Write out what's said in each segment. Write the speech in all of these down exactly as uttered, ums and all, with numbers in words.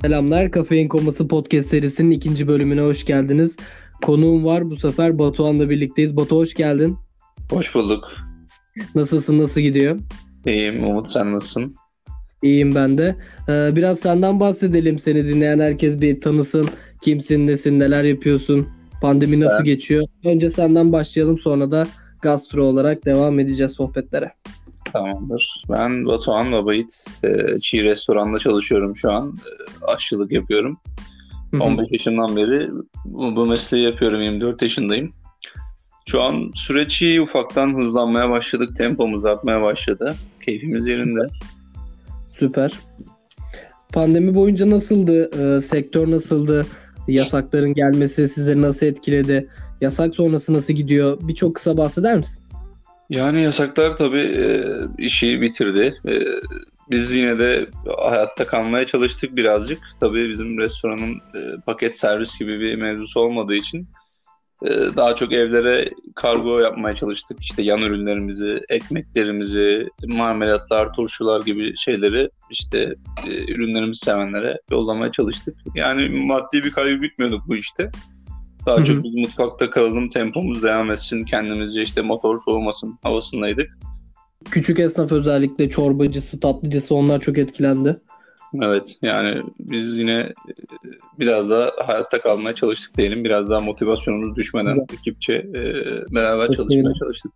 Selamlar, Kafein Koması podcast serisinin ikinci bölümüne hoş geldiniz. Konuğum var bu sefer, Batuhan'la birlikteyiz. Batu, hoş geldin. Hoş bulduk. Nasılsın, nasıl gidiyor? İyiyim Umut, sen nasılsın? İyiyim ben de. Ee, biraz senden bahsedelim, seni dinleyen herkes bir tanısın. Kimsin, nesin, neler yapıyorsun, pandemi nasıl evet. geçiyor? Önce senden başlayalım, sonra da gastro olarak devam edeceğiz sohbetlere. Tamamdır. Ben Batuhan Babayiğit. Çiğ restoranda çalışıyorum şu an. Aşçılık yapıyorum. on beş yaşından beri bu mesleği yapıyorum. yirmi dört yaşındayım. Şu an süreci ufaktan hızlanmaya başladık. Tempomuz artmaya başladı. Keyfimiz yerinde. Süper. Pandemi boyunca nasıldı? E, sektör nasıldı? Yasakların gelmesi sizleri nasıl etkiledi? Yasak sonrası nasıl gidiyor? Birçok kısa bahseder misin? Yani yasaklar tabii e, işi bitirdi. E, biz yine de hayatta kalmaya çalıştık birazcık. Tabii bizim restoranın e, paket servis gibi bir mevzusu olmadığı için e, daha çok evlere kargo yapmaya çalıştık. İşte yan ürünlerimizi, ekmeklerimizi, marmelatlar, turşular gibi şeyleri işte e, ürünlerimizi sevenlere yollamaya çalıştık. Yani maddi bir kaygı gütmüyorduk bu işte. Daha Hı-hı. çok biz mutfakta kalalım, tempomuz devam etsin, kendimizce işte motor soğumasın havasındaydık. Küçük esnaf özellikle çorbacısı, tatlıcısı onlar çok etkilendi. Evet, yani biz yine biraz daha hayatta kalmaya çalıştık diyelim. Biraz daha motivasyonumuz düşmeden evet. ekipçe e, beraber evet, çalışmaya evet. çalıştık.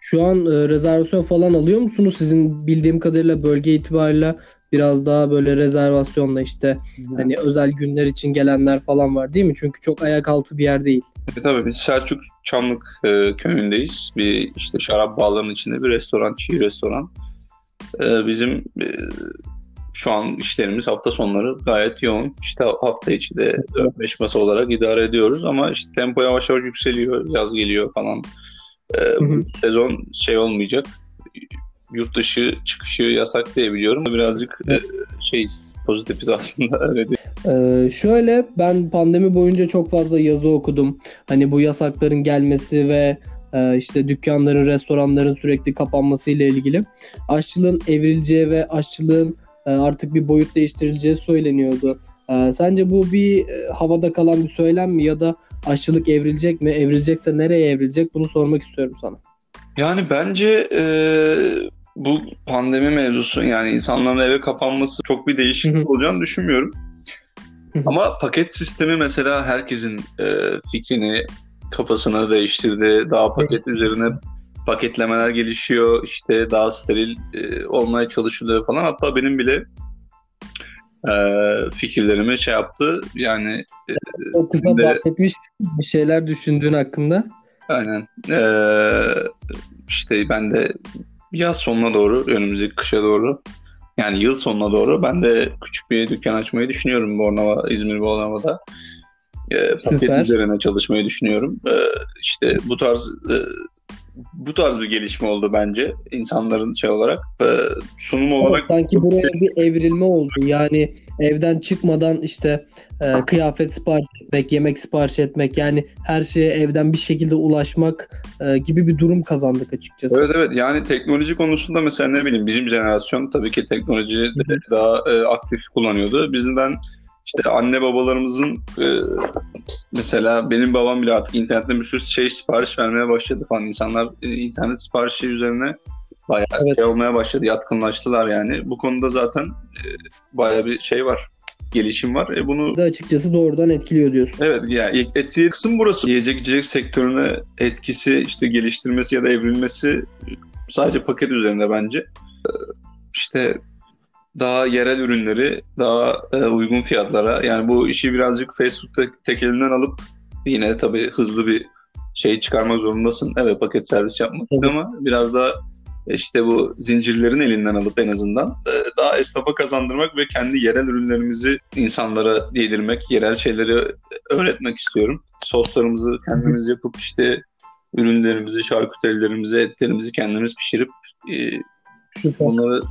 Şu an e, rezervasyon falan alıyor musunuz? Sizin bildiğim kadarıyla bölge itibariyle biraz daha böyle rezervasyonla işte hmm. hani özel günler için gelenler falan var değil mi? Çünkü çok ayak altı bir yer değil. E, tabii biz Selçuk Çamlık e, köyündeyiz. Bir işte şarap bağlarının içinde bir restoran, çiğ restoran. E, bizim e, şu an işlerimiz hafta sonları gayet yoğun. İşte hafta içi de dört beş masa olarak idare ediyoruz ama işte tempo yavaş yavaş yükseliyor. Yaz geliyor falan. E, bu sezon şey olmayacak. Yurt dışı çıkışı yasak diye biliyorum. Birazcık e, şeyiz, pozitifiz aslında. Öyle ee, şöyle, ben pandemi boyunca çok fazla yazı okudum. Hani bu yasakların gelmesi ve e, işte dükkanların, restoranların sürekli kapanması ile ilgili. Aşçılığın evrileceği ve aşçılığın e, artık bir boyut değiştirileceği söyleniyordu. E, sence bu bir e, havada kalan bir söylem mi ya da aşçılık evrilecek mi? Evrilecekse nereye evrilecek? Bunu sormak istiyorum sana. Yani bence e, bu pandemi mevzusu, yani insanların eve kapanması çok bir değişiklik olacağını düşünmüyorum. Ama paket sistemi mesela herkesin e, fikrini, kafasını değiştirdi. Daha paket üzerine paketlemeler gelişiyor. İşte daha steril e, olmaya çalışılıyor falan. Hatta benim bile e, fikirlerimi şey yaptı. Yani e, o kıza bahsetmiş bir şeyler düşündüğün hakkında. Aynen. Ee, işte ben de yaz sonuna doğru, önümüzdeki kışa doğru, yani yıl sonuna doğru ben de küçük bir dükkan açmayı düşünüyorum Bornova, İzmir Bornova'da. Ee, paket üzerine çalışmayı düşünüyorum. Ee, işte bu tarz e, bu tarz bir gelişme oldu bence insanların şey olarak, e, sunum olarak. Sanki buraya bir evrilme oldu. Yani evden çıkmadan işte e, kıyafet sipariş etmek, yemek sipariş etmek, yani her şeye evden bir şekilde ulaşmak e, gibi bir durum kazandık açıkçası. Evet evet, yani teknoloji konusunda mesela ne bileyim bizim jenerasyon tabii ki teknolojiyi daha e, aktif kullanıyordu. Bizden işte anne babalarımızın e, mesela benim babam bile artık internetten bir sürü şey sipariş vermeye başladı falan. İnsanlar e, internet siparişi üzerine bayağı evet. şey olmaya başladı, yatkınlaştılar yani. Bu konuda zaten e, bayağı bir şey var, gelişim var. E bunu da açıkçası doğrudan etkiliyor diyorsun. Evet, yani etkili kısım burası. Yiyecek içecek sektörüne etkisi, işte geliştirmesi ya da evrilmesi sadece paket üzerinde bence. E, işte daha yerel ürünleri daha e, uygun fiyatlara, yani bu işi birazcık Facebook'ta tek elinden alıp yine tabii hızlı bir şey çıkarmak zorundasın. Evet, paket servis yapmak evet. ama biraz daha işte bu zincirlerin elinden alıp en azından e, daha esnafa kazandırmak ve kendi yerel ürünlerimizi insanlara yedirmek, yerel şeyleri öğretmek istiyorum. Soslarımızı kendimiz yapıp işte ürünlerimizi, şarküterilerimizi, etlerimizi kendimiz pişirip e, onları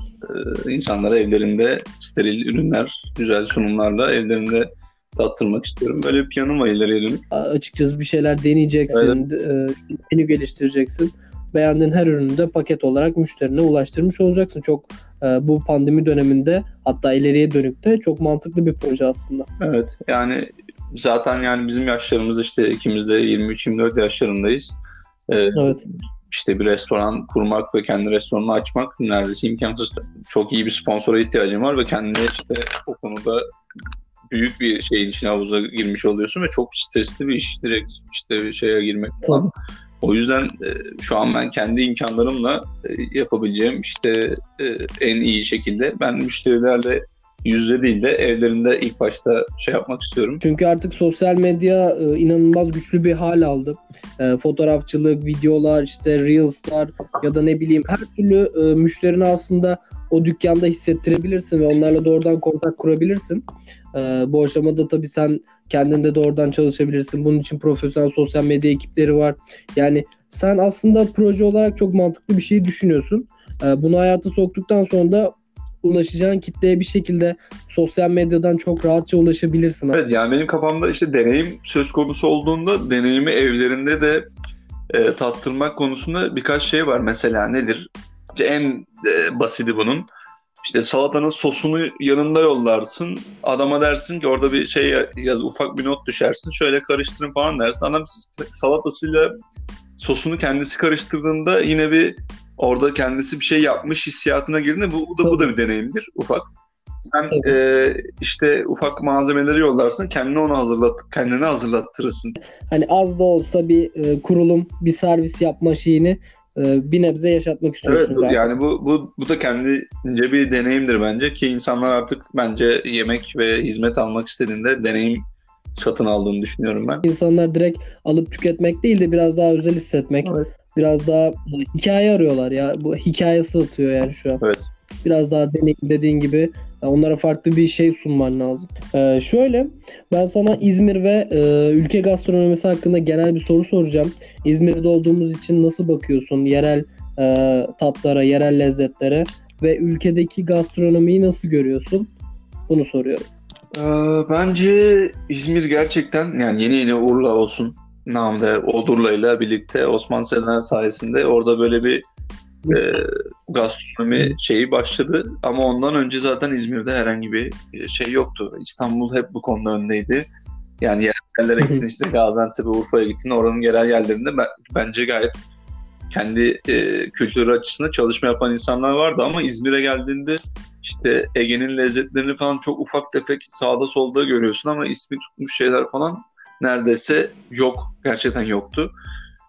e, insanlara evlerinde steril ürünler, güzel sunumlarla evlerinde tattırmak istiyorum. Böyle planım var ileriye dönük. Açıkçası bir şeyler deneyeceksin, evet. e, menü geliştireceksin. Beğendiğin her ürünü de paket olarak müşterine ulaştırmış olacaksın. Çok bu pandemi döneminde, hatta ileriye dönük de çok mantıklı bir proje aslında. Evet, yani zaten yani bizim yaşlarımız işte ikimiz de yirmi üç yirmi dört yaşlarındayız. Ee, evet. İşte bir restoran kurmak ve kendi restoranını açmak neredeyse imkansız. Çok iyi bir sponsora ihtiyacım var ve kendine işte o konuda büyük bir şeyin içine, havuza girmiş oluyorsun ve çok stresli bir iş, direkt işte bir şeye girmek falan. O yüzden e, şu an ben kendi imkanlarımla e, yapabileceğim işte e, en iyi şekilde ben müşterilerle yüzde değil de evlerinde ilk başta şey yapmak istiyorum. Çünkü artık sosyal medya e, inanılmaz güçlü bir hal aldı. E, fotoğrafçılık, videolar, işte reels'lar ya da ne bileyim her türlü e, müşterini aslında o dükkanda hissettirebilirsin ve onlarla doğrudan kontak kurabilirsin. E, bu aşamada tabii sen kendin de doğrudan çalışabilirsin. Bunun için profesyonel sosyal medya ekipleri var. Yani sen aslında proje olarak çok mantıklı bir şey düşünüyorsun. E, bunu hayata soktuktan sonra da ulaşacağın kitleye bir şekilde sosyal medyadan çok rahatça ulaşabilirsin. Evet, yani benim kafamda işte deneyim söz konusu olduğunda deneyimi evlerinde de e, tattırmak konusunda birkaç şey var. Mesela nedir? İşte en e, basiti bunun. İşte salatanın sosunu yanında yollarsın. Adama dersin ki orada bir şey yaz, ufak bir not düşersin. Şöyle karıştırın falan dersin. Adam salatasıyla sosunu kendisi karıştırdığında yine bir orada kendisi bir şey yapmış hissiyatına girdiğinde bu, bu da bu da bir deneyimdir ufak. Sen evet. e, işte ufak malzemeleri yollarsın, kendine onu hazırlat, kendine hazırlattırırsın. Hani az da olsa bir e, kurulum, bir servis yapma şeyini e, bir nebze yaşatmak istiyorsun. Evet, yani bu bu bu da kendince bir deneyimdir bence ki insanlar artık bence yemek ve hizmet almak istediğinde deneyim satın aldığını düşünüyorum ben. İnsanlar direkt alıp tüketmek değil de biraz daha özel hissetmek. Evet. Biraz daha hikaye arıyorlar ya. Bu hikaye satıyor yani şu an. Evet. Biraz daha deneyim dediğin gibi onlara farklı bir şey sunman lazım. Ee, şöyle ben sana İzmir ve e, ülke gastronomisi hakkında genel bir soru soracağım. İzmir'de olduğumuz için nasıl bakıyorsun yerel e, tatlara, yerel lezzetlere ve ülkedeki gastronomiyi nasıl görüyorsun? Bunu soruyorum. Ee, bence İzmir gerçekten yani yeni yeni Urla olsun. Namde Odurla'yla birlikte Osman Sener sayesinde orada böyle bir e, gastronomi şeyi başladı. Ama ondan önce zaten İzmir'de herhangi bir şey yoktu. İstanbul hep bu konuda öndeydi. Yani yerlere gittin işte Gaziantep'e, Urfa'ya gittin. Oranın yerel yerlerinde ben, bence gayet kendi e, kültürü açısından çalışma yapan insanlar vardı. Ama İzmir'e geldiğinde işte Ege'nin lezzetlerini falan çok ufak tefek sağda solda görüyorsun. Ama ismi tutmuş şeyler falan neredeyse yok. Gerçekten yoktu.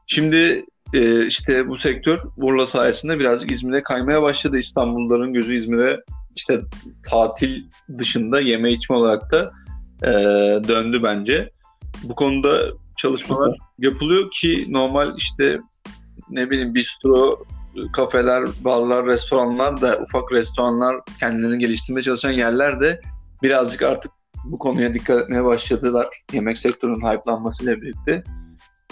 Şimdi e, işte bu sektör Urla sayesinde birazcık İzmir'e kaymaya başladı. İstanbulluların gözü İzmir'e işte tatil dışında yeme içme olarak da e, döndü bence. Bu konuda çalışmalar yapılıyor ki normal işte ne bileyim bistro, kafeler, barlar, restoranlar da ufak restoranlar kendilerini geliştirmeye çalışan yerler de birazcık artık bu konuya dikkat etmeye başladılar. Yemek sektörünün hype'lanmasıyla birlikte.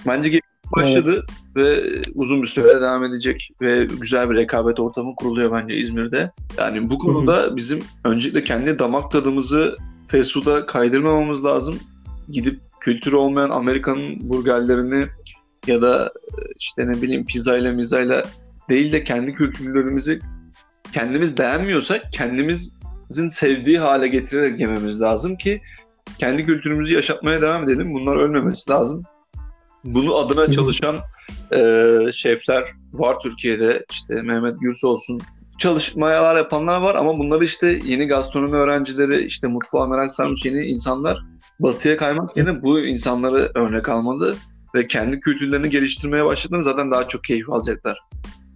Bence gelişim başladı evet. Ve uzun bir süre devam edecek ve güzel bir rekabet ortamı kuruluyor bence İzmir'de. Yani bu konuda bizim öncelikle kendi damak tadımızı fast food'a kaydırmamamız lazım. Gidip kültürü olmayan Amerika'nın burgerlerini ya da işte ne bileyim pizzayla mizayla değil de kendi kültürlerimizi kendimiz beğenmiyorsak kendimiz bizim sevdiği hale getirerek yememiz lazım ki kendi kültürümüzü yaşatmaya devam edelim. Bunlar ölmemesi lazım. Bunu adına çalışan e, şefler var Türkiye'de. İşte Mehmet Gürsoy olsun. Çalışmalar yapanlar var ama bunları işte yeni gastronomi öğrencileri, işte mutfağa merak sarmış yeni insanlar batıya kaymak yerine bu insanları örnek almalı ve kendi kültürlerini geliştirmeye başladığında zaten daha çok keyif alacaklar.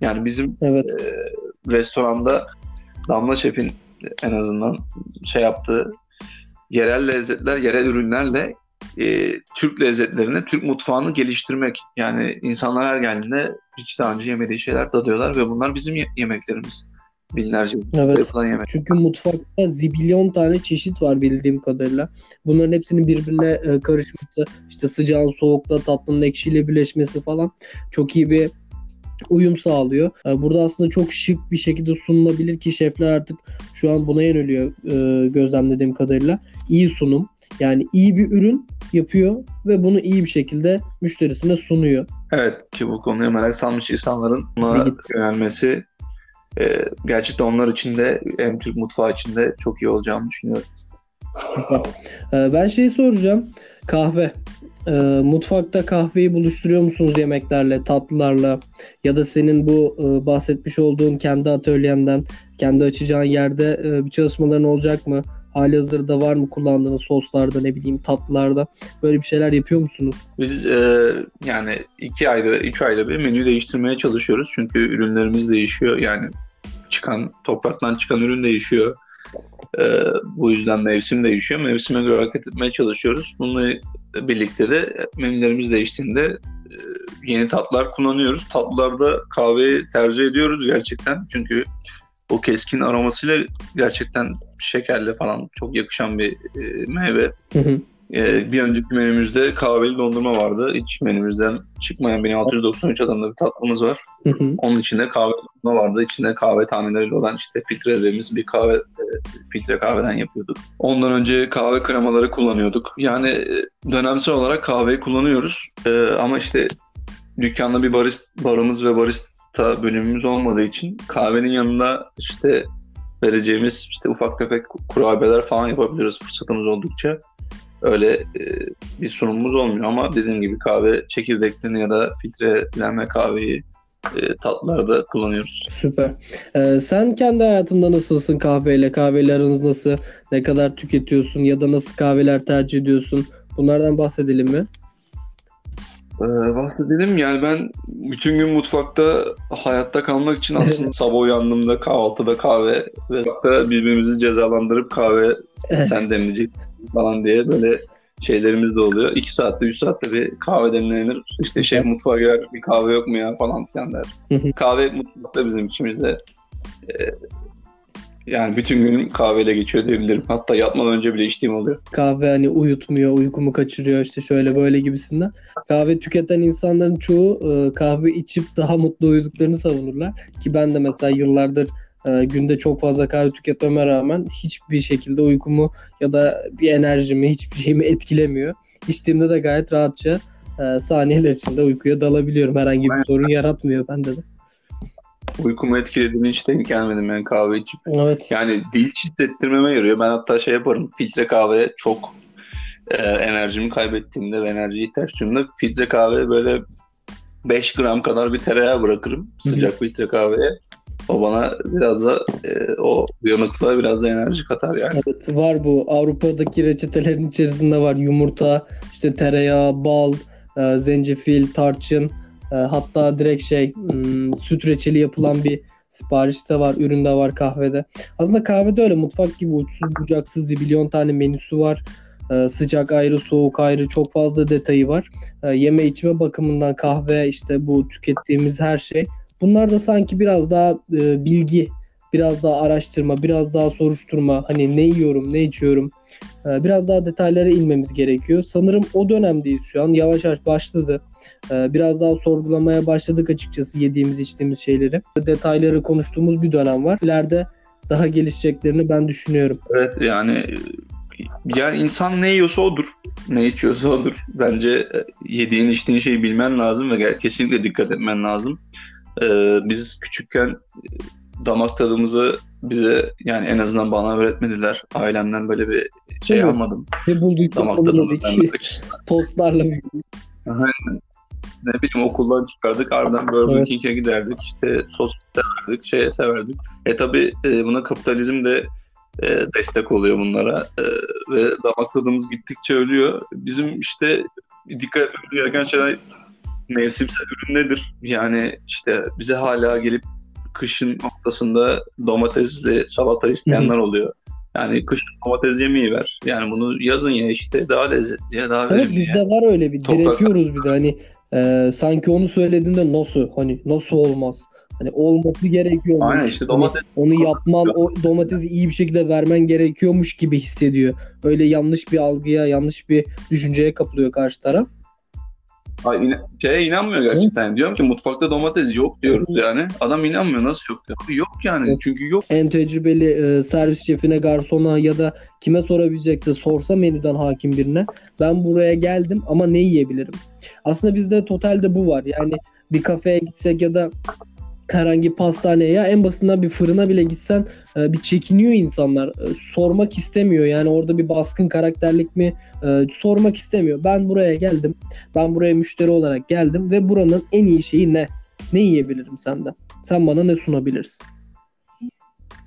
Yani bizim evet. e, restoranda Damla Şef'in en azından şey yaptığı yerel lezzetler, yerel ürünlerle e, Türk lezzetlerini, Türk mutfağını geliştirmek. Yani insanlar her geldiğinde hiç daha önce yemediği şeyler tadıyorlar ve bunlar bizim yemeklerimiz. Binlerce evet. yapılan yemek. Çünkü mutfakta zibilyon tane çeşit var bildiğim kadarıyla. Bunların hepsinin birbirine karışması, işte sıcağın soğukla, tatlının ekşiyle birleşmesi falan çok iyi bir uyum sağlıyor. Burada aslında çok şık bir şekilde sunulabilir ki şefler artık şu an buna yöneliyor gözlemlediğim kadarıyla. İyi sunum. Yani iyi bir ürün yapıyor ve bunu iyi bir şekilde müşterisine sunuyor. Evet ki bu konuya merak salmış insanların buna yönelmesi Ee, gerçekten onlar için de hem Türk mutfağı için de çok iyi olacağını düşünüyorum. Ben şeyi soracağım. Kahve. Ee, mutfakta kahveyi buluşturuyor musunuz yemeklerle, tatlılarla? Ya da senin bu e, bahsetmiş olduğun kendi atölyenden, kendi açacağın yerde e, bir çalışmaların olacak mı? Halihazırda var mı kullandığınız soslarda, ne bileyim tatlılarda? Böyle bir şeyler yapıyor musunuz? Biz e, yani iki ayda, üç ayda bir menü değiştirmeye çalışıyoruz. Çünkü ürünlerimiz değişiyor. Yani çıkan, topraktan çıkan ürün değişiyor. E, bu yüzden mevsim değişiyor. Mevsime göre hareket etmeye çalışıyoruz. Bununla birlikte de menülerimiz değiştiğinde e, yeni tatlar kullanıyoruz. Tatlılarda kahveyi tercih ediyoruz gerçekten. Çünkü o keskin aromasıyla gerçekten şekerle falan çok yakışan bir e, meyve. Hı hı. E, bir önceki menümüzde kahveli dondurma vardı. Hiç menümüzden çıkmayan bin altı yüz doksan üç adında bir tatlımız var. Hı hı. Onun içinde kahve dondurma vardı. İçinde kahve taneleriyle olan işte filtrelediğimiz bir kahve, e, filtre kahveden yapıyorduk. Ondan önce kahve kremaları kullanıyorduk. Yani e, dönemsel olarak kahveyi kullanıyoruz. E, ama işte dükkanda bir barist, barımız ve barista bölümümüz olmadığı için kahvenin yanında işte vereceğimiz işte ufak tefek kurabiyeler falan yapabiliriz fırsatımız oldukça. Öyle e, bir sunumumuz olmuyor ama dediğim gibi kahve çekirdeklerini ya da filtrelenme kahveyi e, tatlılarda kullanıyoruz. Süper. Ee, sen kendi hayatında nasılsın kahveyle? Kahveyle aranız nasıl? Ne kadar tüketiyorsun ya da nasıl kahveler tercih ediyorsun? Bunlardan bahsedelim mi? bahsedelim. Yani ben bütün gün mutfakta hayatta kalmak için aslında sabah uyandığımda kahvaltıda kahve ve birbirimizi cezalandırıp kahve sen demleyecek falan diye böyle şeylerimiz de oluyor. İki saatte, üç saatte bir kahve demlenir. İşte şey mutfağa girer, bir kahve yok mu ya falan filan der. Kahve mutfakta bizim içimizde. Ee, Yani bütün günüm kahveyle geçiyor diyebilirim. Hatta yatmadan önce bile içtiğim oluyor. Kahve hani uyutmuyor, uykumu kaçırıyor işte şöyle böyle gibisinden. Kahve tüketen insanların çoğu kahve içip daha mutlu uyuduklarını savunurlar. Ki ben de mesela yıllardır günde çok fazla kahve tüketmeme rağmen hiçbir şekilde uykumu ya da bir enerjimi, hiçbir şeyimi etkilemiyor. İçtiğimde de gayet rahatça saniyeler içinde uykuya dalabiliyorum. Herhangi bir sorun yaratmıyor bende de. Uykumu etkilediğini hiç denk gelmedim yani kahve içip. Evet. Yani dil çitlettirmeme yarıyor. Ben hatta şey yaparım. Filtre kahveye çok e, enerjimi kaybettiğimde ve enerjiye ihtiyaç duyduğumda filtre kahveye böyle beş gram kadar bir tereyağı bırakırım. Sıcak Hı-hı. filtre kahveye. O bana biraz da e, o uyanıklığa biraz da enerji katar yani. Evet, var bu. Avrupa'daki reçetelerin içerisinde var. Yumurta, işte tereyağı, bal, e, zencefil, tarçın. Hatta direkt şey süt reçeli yapılan bir siparişte var, üründe var kahvede. Aslında kahvede öyle mutfak gibi uçsuz bucaksız zibilyon tane menüsü var. Sıcak ayrı, soğuk ayrı, çok fazla detayı var. Yeme içme bakımından kahve, işte bu tükettiğimiz her şey. Bunlar da sanki biraz daha bilgi, biraz daha araştırma, biraz daha soruşturma. Hani ne yiyorum, ne içiyorum. Biraz daha detaylara inmemiz gerekiyor. Sanırım o dönemdeyiz şu an. Yavaş yavaş başladı. Biraz daha sorgulamaya başladık açıkçası yediğimiz içtiğimiz şeyleri. Detayları konuştuğumuz bir dönem var. İleride daha gelişeceklerini ben düşünüyorum. Evet yani yani insan ne yiyorsa odur. Ne içiyorsa odur. Bence yediğin içtiğin şeyi bilmen lazım ve kesinlikle dikkat etmen lazım. Ee, biz küçükken damak tadımızı bize yani en azından bana öğretmediler. Ailemden böyle bir şey evet. almadım. Ne bulduk? Damak tadımız tostlarla. Aynen. Ne bileyim okuldan çıkardık, ardından Burger evet. King'e giderdik, işte sos severdik, şeye severdik. E tabi e, buna kapitalizm de e, destek oluyor bunlara e, ve damak tadımız gittikçe ölüyor. Bizim işte dikkat etmemiz gereken şeyler mevsimsel ürün nedir? Yani işte bize hala gelip kışın ortasında domatesli salata isteyenler oluyor. Yani kışın domates yemeği ver. Yani bunu yazın ya işte daha lezzetli ya daha verimli. Evet bizde yani. Var öyle bir diretiyoruz bir de hani. Ee, sanki onu söylediğinde nasıl hani nasıl olmaz hani olması gerekiyormuş. Aynen işte domates onu, onu yapman o domatesi iyi bir şekilde vermen gerekiyormuş gibi hissediyor. Öyle yanlış bir algıya yanlış bir düşünceye kapılıyor karşı taraf. Ay in- şeye inanmıyor gerçekten. Hı? Diyorum ki mutfakta domates yok diyoruz yani. Adam inanmıyor nasıl yok diyor. Yok yani evet. Çünkü yok. En tecrübeli e, servis şefine, garsona ya da kime sorabilecekse sorsa menüden hakim birine. Ben buraya geldim ama ne yiyebilirim? Aslında bizde totalde bu var. Yani bir kafeye gitsek ya da herhangi pastaneye ya en basitinden bir fırına bile gitsen e, bir çekiniyor insanlar. E, sormak istemiyor. Yani orada bir baskın karakterlik mi e, sormak istemiyor. Ben buraya geldim. Ben buraya müşteri olarak geldim ve buranın en iyi şeyi ne? Ne yiyebilirim senden? Sen bana ne sunabilirsin?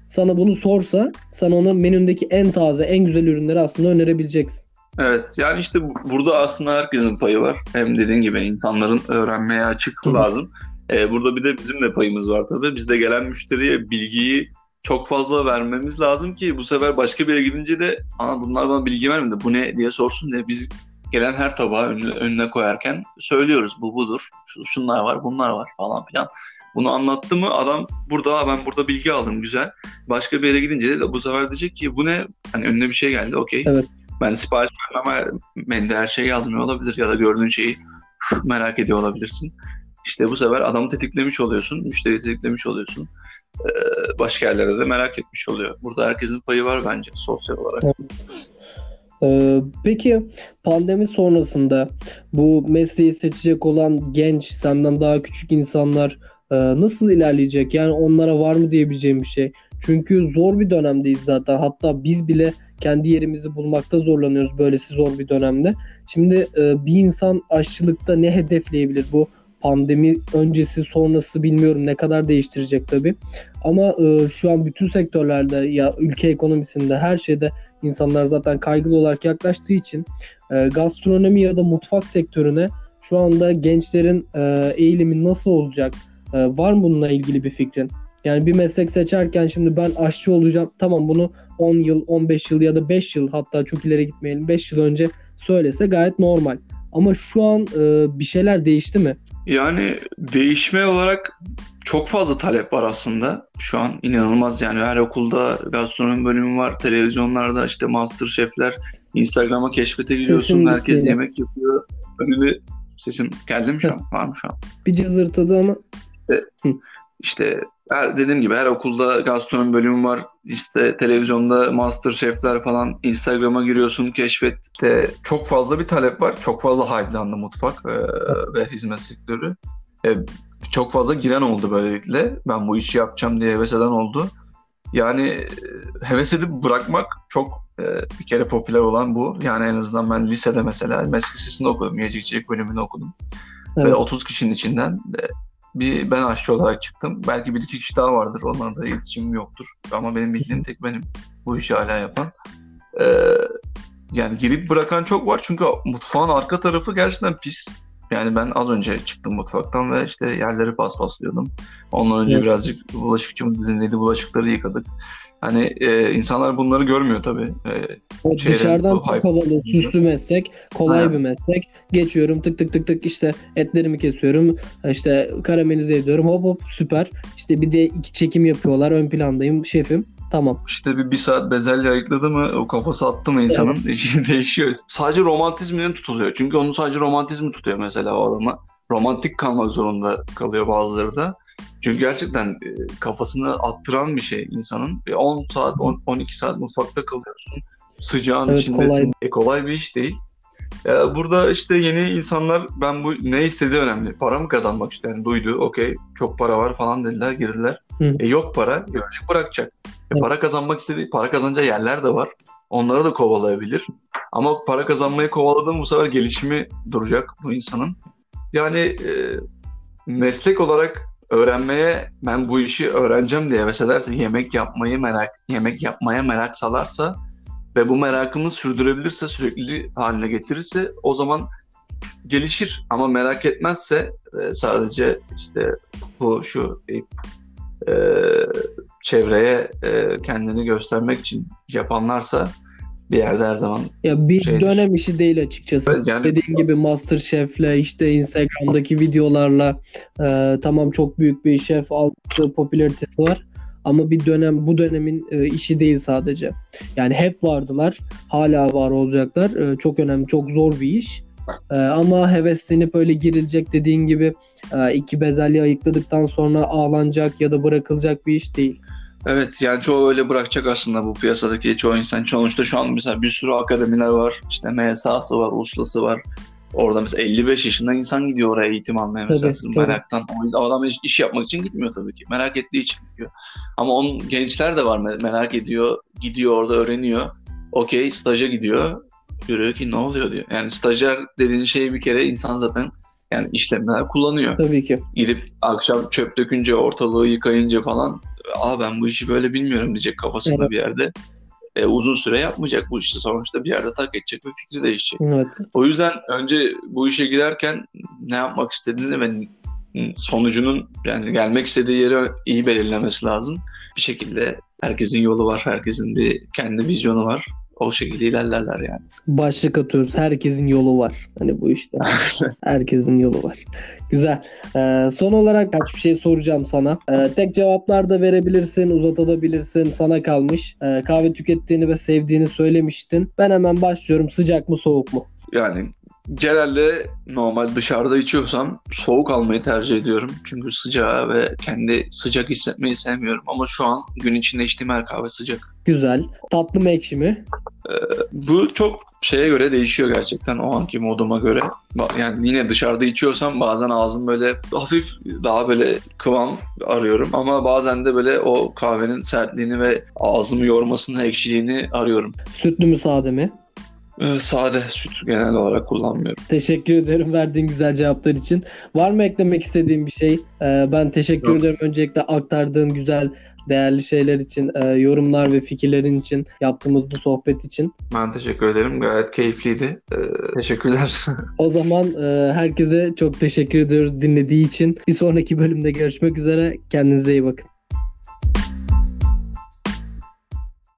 Sana bunu sorsa sen ona menündeki en taze, en güzel ürünleri aslında önerebileceksin. Evet. Yani işte burada aslında herkesin payı var. Hem dediğin gibi insanların öğrenmeye açıklığı lazım. Ee, burada bir de bizim de payımız var tabii. Biz de gelen müşteriye bilgiyi çok fazla vermemiz lazım ki bu sefer başka bir yere gidince de ana bunlar bana bilgi vermedi, bu ne diye sorsun diye biz gelen her tabağı önüne, önüne koyarken söylüyoruz. Bu budur. Şunlar var, bunlar var falan filan. Bunu anlattı mı adam burada ben burada bilgi aldım güzel. Başka bir yere gidince de bu sefer diyecek ki bu ne? Hani önüne bir şey geldi okey. Evet. Ben sipariş verdim ama menüde her şey yazmıyor olabilir ya da gördüğün şeyi merak ediyor olabilirsin. İşte bu sefer adamı tetiklemiş oluyorsun, müşteriyi tetiklemiş oluyorsun. Ee, başka yerlere de merak etmiş oluyor. Burada herkesin payı var bence sosyal olarak. Evet. Ee, peki pandemi sonrasında bu mesleği seçecek olan genç, senden daha küçük insanlar e, nasıl ilerleyecek? Yani onlara var mı diyebileceğim bir şey? Çünkü zor bir dönemdeyiz zaten. Hatta biz bile kendi yerimizi bulmakta zorlanıyoruz böylesi zor bir dönemde. Şimdi e, bir insan aşçılıkta ne hedefleyebilir bu? Pandemi öncesi sonrası bilmiyorum ne kadar değiştirecek tabii. Ama e, şu an bütün sektörlerde ya ülke ekonomisinde her şeyde insanlar zaten kaygılı olarak yaklaştığı için e, gastronomi ya da mutfak sektörüne şu anda gençlerin e, eğilimi nasıl olacak? E, var mı bununla ilgili bir fikrin? Yani bir meslek seçerken şimdi ben aşçı olacağım. Tamam bunu on yıl, on beş yıl ya da beş yıl hatta çok ileri gitmeyelim. beş yıl önce söylese gayet normal. Ama şu an e, bir şeyler değişti mi? Yani değişme olarak çok fazla talep var aslında. Şu an inanılmaz yani her okulda gastronomi bölümü var. Televizyonlarda işte master şefler, Instagram'a keşfete giriyorsun. Herkes değil. Yemek yapıyor. Önünde sesim geldi mi şu an? Var mı şu an? Bir cızırtıdı ama. İşte, işte her, dediğim gibi her okulda gastronomi bölümü var. İşte televizyonda master şefler falan. Instagram'a giriyorsun, keşfet. İşte çok fazla bir talep var. Çok fazla hype'landı mutfak e, ve hizmet sektörü. E, çok fazla giren oldu böylelikle. Ben bu işi yapacağım diye heves eden oldu. Yani heves edip bırakmak çok e, bir kere popüler olan bu. Yani en azından ben lisede mesela meslek lisesinde okudum. Yiyecekçilik bölümünü okudum. Evet. Ve otuz kişinin içinden e, bir ben aşçı olarak çıktım. Belki bir iki kişi daha vardır. Onlarla da iletişimim yoktur. Ama benim bildiğim tek benim bu işi hala yapan. E, yani girip bırakan çok var. Çünkü mutfağın arka tarafı gerçekten pis. Yani ben az önce çıktım mutfaktan ve işte yerleri paspaslıyordum. Ondan önce evet. birazcık bulaşıkçımın dizindeydi, bulaşıkları yıkadık. Hani e, insanlar bunları görmüyor tabii. E, dışarıdan çok hype. Havalı, süslü meslek, kolay ha. bir meslek. Geçiyorum tık tık tık tık işte etlerimi kesiyorum, işte karamelize ediyorum, hop hop süper. İşte bir de iki çekim yapıyorlar, ön plandayım şefim. Tamam. İşte bir, bir saat bezelye ayıkladı mı o kafası attı mı insanın evet. değişiyor. Sadece romantizmine tutuluyor. Çünkü onun sadece romantizmi tutuyor mesela o adama. Romantik kalmak zorunda kalıyor bazıları da. Çünkü gerçekten kafasını attıran bir şey insanın. on saat, on iki saat mutfakta kalıyorsun. Sıcağın evet, içindesin. Kolay. E, kolay bir iş değil. Ya burada işte yeni insanlar ben bu ne istediği önemli. Para mı kazanmak işte yani duydu. Okey çok para var falan dediler girdiler. E, yok para görecek bırakacak. E, para kazanmak istediği para kazanacağı yerler de var. Onları da kovalayabilir. Ama para kazanmayı kovaladığında bu sefer gelişimi duracak bu insanın. Yani e, meslek olarak öğrenmeye ben bu işi öğreneceğim diye heves ederse yemek yapmayı merak yemek yapmaya merak salarsa ve bu merakını sürdürebilirse, sürekli haline getirirse o zaman gelişir. Ama merak etmezse sadece işte bu şu e, çevreye e, kendini göstermek için yapanlarsa bir yerde her zaman ya bir şeydir. Dönem işi değil açıkçası. Evet, yani... Dediğim gibi MasterChef'le işte Instagram'daki videolarla e, tamam çok büyük bir şef aldığı popülaritesi var. Ama bir dönem bu dönemin e, işi değil sadece. Yani hep vardılar. Hala var olacaklar. E, çok önemli, çok zor bir iş. E, ama heveslenip öyle girilecek dediğin gibi e, iki bezelye ayıkladıktan sonra ağlanacak ya da bırakılacak bir iş değil. Evet yani çoğu öyle bırakacak aslında bu piyasadaki çoğu insan. Sonuçta şu an mesela bir sürü akademiler var. İşte M S A'sı var, U S L'ası var. Orada mesela elli beş yaşında insan gidiyor oraya eğitim almaya mesela tabii, tabii. meraktan. O adam iş yapmak için gitmiyor tabii ki. Merak ettiği için gidiyor. Ama onun gençler de var, merak ediyor. Gidiyor orada öğreniyor. Okey, staja gidiyor. Görüyor ki ne oluyor diyor. Yani stajyer dediğin şeyi bir kere insan zaten yani işlemler kullanıyor. Tabii ki. Gidip akşam çöp dökünce, ortalığı yıkayınca falan, aa ben bu işi böyle bilmiyorum diyecek kafasında evet. bir yerde. E, uzun süre yapmayacak bu işi. Sonuçta bir yerde tak edecek ve fikri değişecek. Evet. O yüzden önce bu işe girerken ne yapmak istediğini ve sonucunun yani gelmek istediği yeri iyi belirlemesi lazım. Bir şekilde herkesin yolu var, herkesin bir kendi vizyonu var. O şekilde ilerlerler yani. Başlık atıyoruz. Herkesin yolu var. Hani bu işte. Herkesin yolu var. Güzel. Ee, son olarak kaç bir şey soracağım sana. Ee, tek cevaplar da verebilirsin, uzatabilirsin. Sana kalmış. Ee, kahve tükettiğini ve sevdiğini söylemiştin. Ben hemen başlıyorum. Sıcak mı, soğuk mu? Yani genelde normal dışarıda içiyorsam soğuk almayı tercih ediyorum. Çünkü sıcağı ve kendi sıcak hissetmeyi sevmiyorum. Ama şu an gün içinde içtiğim her kahve sıcak. Güzel. Tatlı mı, ekşi mi? Ee, bu çok şeye göre değişiyor gerçekten, o anki moduma göre. Yani yine dışarıda içiyorsam bazen ağzım böyle hafif daha böyle kıvam arıyorum. Ama bazen de böyle o kahvenin sertliğini ve ağzımı yormasının ekşiliğini arıyorum. Sütlü mü, sade mi? Sade, süt genel olarak kullanmıyorum. Teşekkür ederim verdiğin güzel cevaplar için. Var mı eklemek istediğin bir şey? Ben teşekkür Yok. ederim öncelikle aktardığın güzel, değerli şeyler için, yorumlar ve fikirlerin için, yaptığımız bu sohbet için. Ben teşekkür ederim. Gayet keyifliydi. Teşekkürler. O zaman herkese çok teşekkür ediyoruz dinlediği için. Bir sonraki bölümde görüşmek üzere. Kendinize iyi bakın.